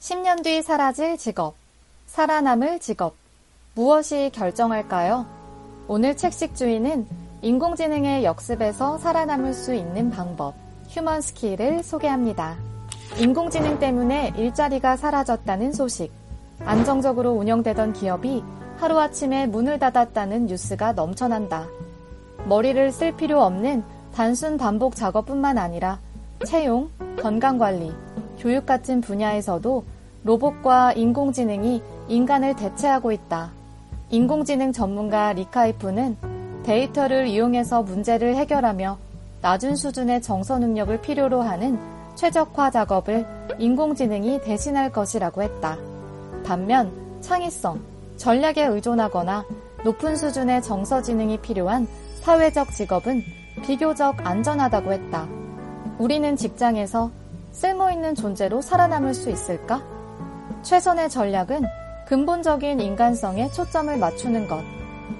10년 뒤 사라질 직업, 살아남을 직업, 무엇이 결정할까요? 오늘 책식주의는 인공지능의 역습에서 살아남을 수 있는 방법, 휴먼 스킬을 소개합니다. 인공지능 때문에 일자리가 사라졌다는 소식, 안정적으로 운영되던 기업이 하루아침에 문을 닫았다는 뉴스가 넘쳐난다. 머리를 쓸 필요 없는 단순 반복 작업뿐만 아니라 채용, 건강관리, 교육 같은 분야에서도 로봇과 인공지능이 인간을 대체하고 있다. 인공지능 전문가 리카이프는 데이터를 이용해서 문제를 해결하며 낮은 수준의 정서 능력을 필요로 하는 최적화 작업을 인공지능이 대신할 것이라고 했다. 반면 창의성, 전략에 의존하거나 높은 수준의 정서 지능이 필요한 사회적 직업은 비교적 안전하다고 했다. 우리는 직장에서 쓸모있는 존재로 살아남을 수 있을까? 최선의 전략은 근본적인 인간성에 초점을 맞추는 것,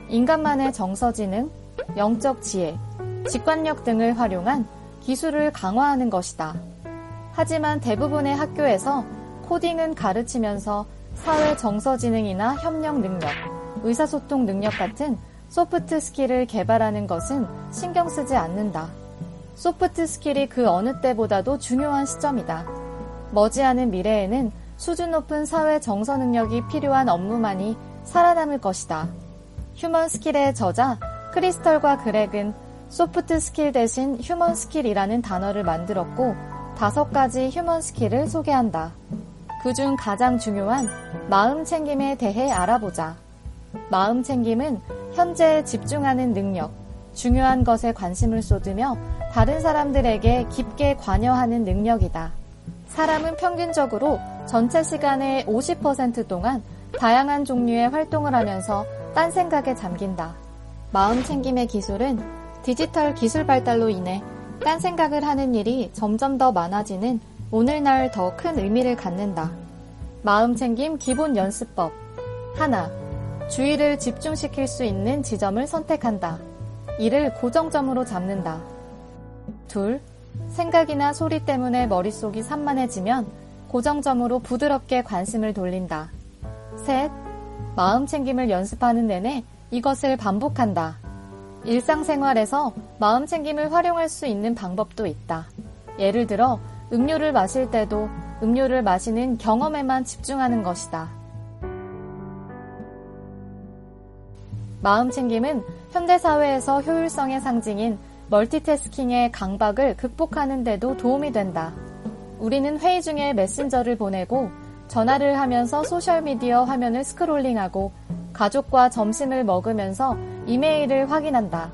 인간만의 정서지능, 영적 지혜, 직관력 등을 활용한 기술을 강화하는 것이다. 하지만 대부분의 학교에서 코딩은 가르치면서 사회 정서지능이나 협력 능력, 의사소통 능력 같은 소프트 스킬을 개발하는 것은 신경 쓰지 않는다. 소프트 스킬이 그 어느 때보다도 중요한 시점이다. 머지않은 미래에는 수준 높은 사회 정서 능력이 필요한 업무만이 살아남을 것이다. 휴먼 스킬의 저자 크리스털과 그렉은 소프트 스킬 대신 휴먼 스킬이라는 단어를 만들었고 5가지 휴먼 스킬을 소개한다. 그중 가장 중요한 마음 챙김에 대해 알아보자. 마음 챙김은 현재에 집중하는 능력, 중요한 것에 관심을 쏟으며 다른 사람들에게 깊게 관여하는 능력이다. 사람은 평균적으로 전체 시간의 50% 동안 다양한 종류의 활동을 하면서 딴 생각에 잠긴다. 마음 챙김의 기술은 디지털 기술 발달로 인해 딴 생각을 하는 일이 점점 더 많아지는 오늘날 더 큰 의미를 갖는다. 마음 챙김 기본 연습법 1. 주의를 집중시킬 수 있는 지점을 선택한다. 이를 고정점으로 잡는다. 2. 생각이나 소리 때문에 머릿속이 산만해지면 고정점으로 부드럽게 관심을 돌린다. 3. 마음 챙김을 연습하는 내내 이것을 반복한다. 일상생활에서 마음 챙김을 활용할 수 있는 방법도 있다. 예를 들어 음료를 마실 때도 음료를 마시는 경험에만 집중하는 것이다. 마음 챙김은 현대사회에서 효율성의 상징인 멀티태스킹의 강박을 극복하는 데도 도움이 된다. 우리는 회의 중에 메신저를 보내고 전화를 하면서 소셜미디어 화면을 스크롤링하고 가족과 점심을 먹으면서 이메일을 확인한다.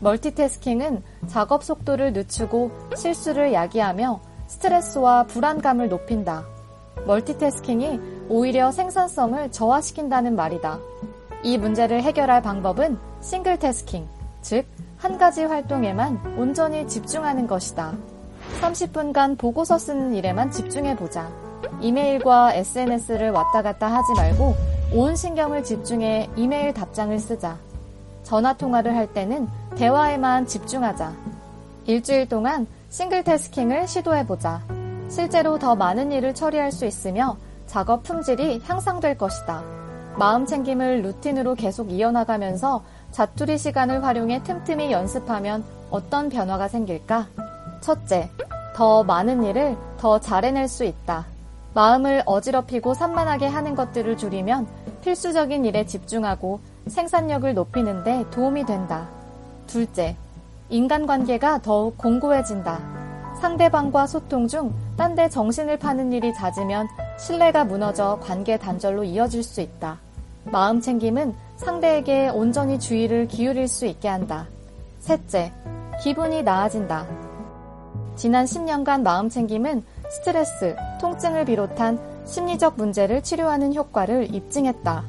멀티태스킹은 작업 속도를 늦추고 실수를 야기하며 스트레스와 불안감을 높인다. 멀티태스킹이 오히려 생산성을 저하시킨다는 말이다. 이 문제를 해결할 방법은 싱글태스킹, 즉 한 가지 활동에만 온전히 집중하는 것이다. 30분간 보고서 쓰는 일에만 집중해보자. 이메일과 SNS를 왔다 갔다 하지 말고 온 신경을 집중해 이메일 답장을 쓰자. 전화통화를 할 때는 대화에만 집중하자. 일주일 동안 싱글태스킹을 시도해보자. 실제로 더 많은 일을 처리할 수 있으며 작업 품질이 향상될 것이다. 마음 챙김을 루틴으로 계속 이어나가면서 자투리 시간을 활용해 틈틈이 연습하면 어떤 변화가 생길까? 1. 더 많은 일을 더 잘해낼 수 있다. 마음을 어지럽히고 산만하게 하는 것들을 줄이면 필수적인 일에 집중하고 생산력을 높이는 데 도움이 된다. 2. 인간관계가 더욱 공고해진다. 상대방과 소통 중 딴 데 정신을 파는 일이 잦으면 신뢰가 무너져 관계 단절로 이어질 수 있다. 마음 챙김은 상대에게 온전히 주의를 기울일 수 있게 한다. 3. 기분이 나아진다. 지난 10년간 마음 챙김은 스트레스, 통증을 비롯한 심리적 문제를 치료하는 효과를 입증했다.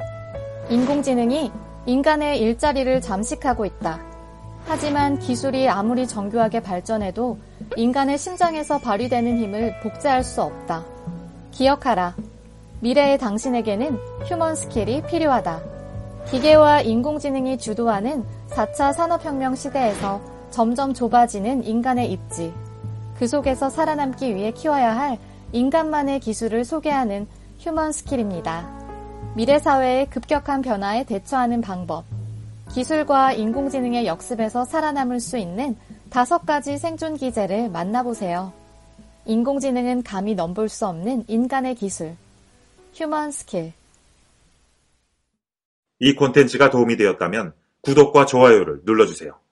인공지능이 인간의 일자리를 잠식하고 있다. 하지만 기술이 아무리 정교하게 발전해도 인간의 심장에서 발휘되는 힘을 복제할 수 없다. 기억하라. 미래의 당신에게는 휴먼 스킬이 필요하다. 기계와 인공지능이 주도하는 4차 산업혁명 시대에서 점점 좁아지는 인간의 입지. 그 속에서 살아남기 위해 키워야 할 인간만의 기술을 소개하는 휴먼 스킬입니다. 미래 사회의 급격한 변화에 대처하는 방법, 기술과 인공지능의 역습에서 살아남을 수 있는 5가지 생존 기제를 만나보세요. 인공지능은 감히 넘볼 수 없는 인간의 기술, 휴먼 스킬. 이 콘텐츠가 도움이 되었다면 구독과 좋아요를 눌러주세요.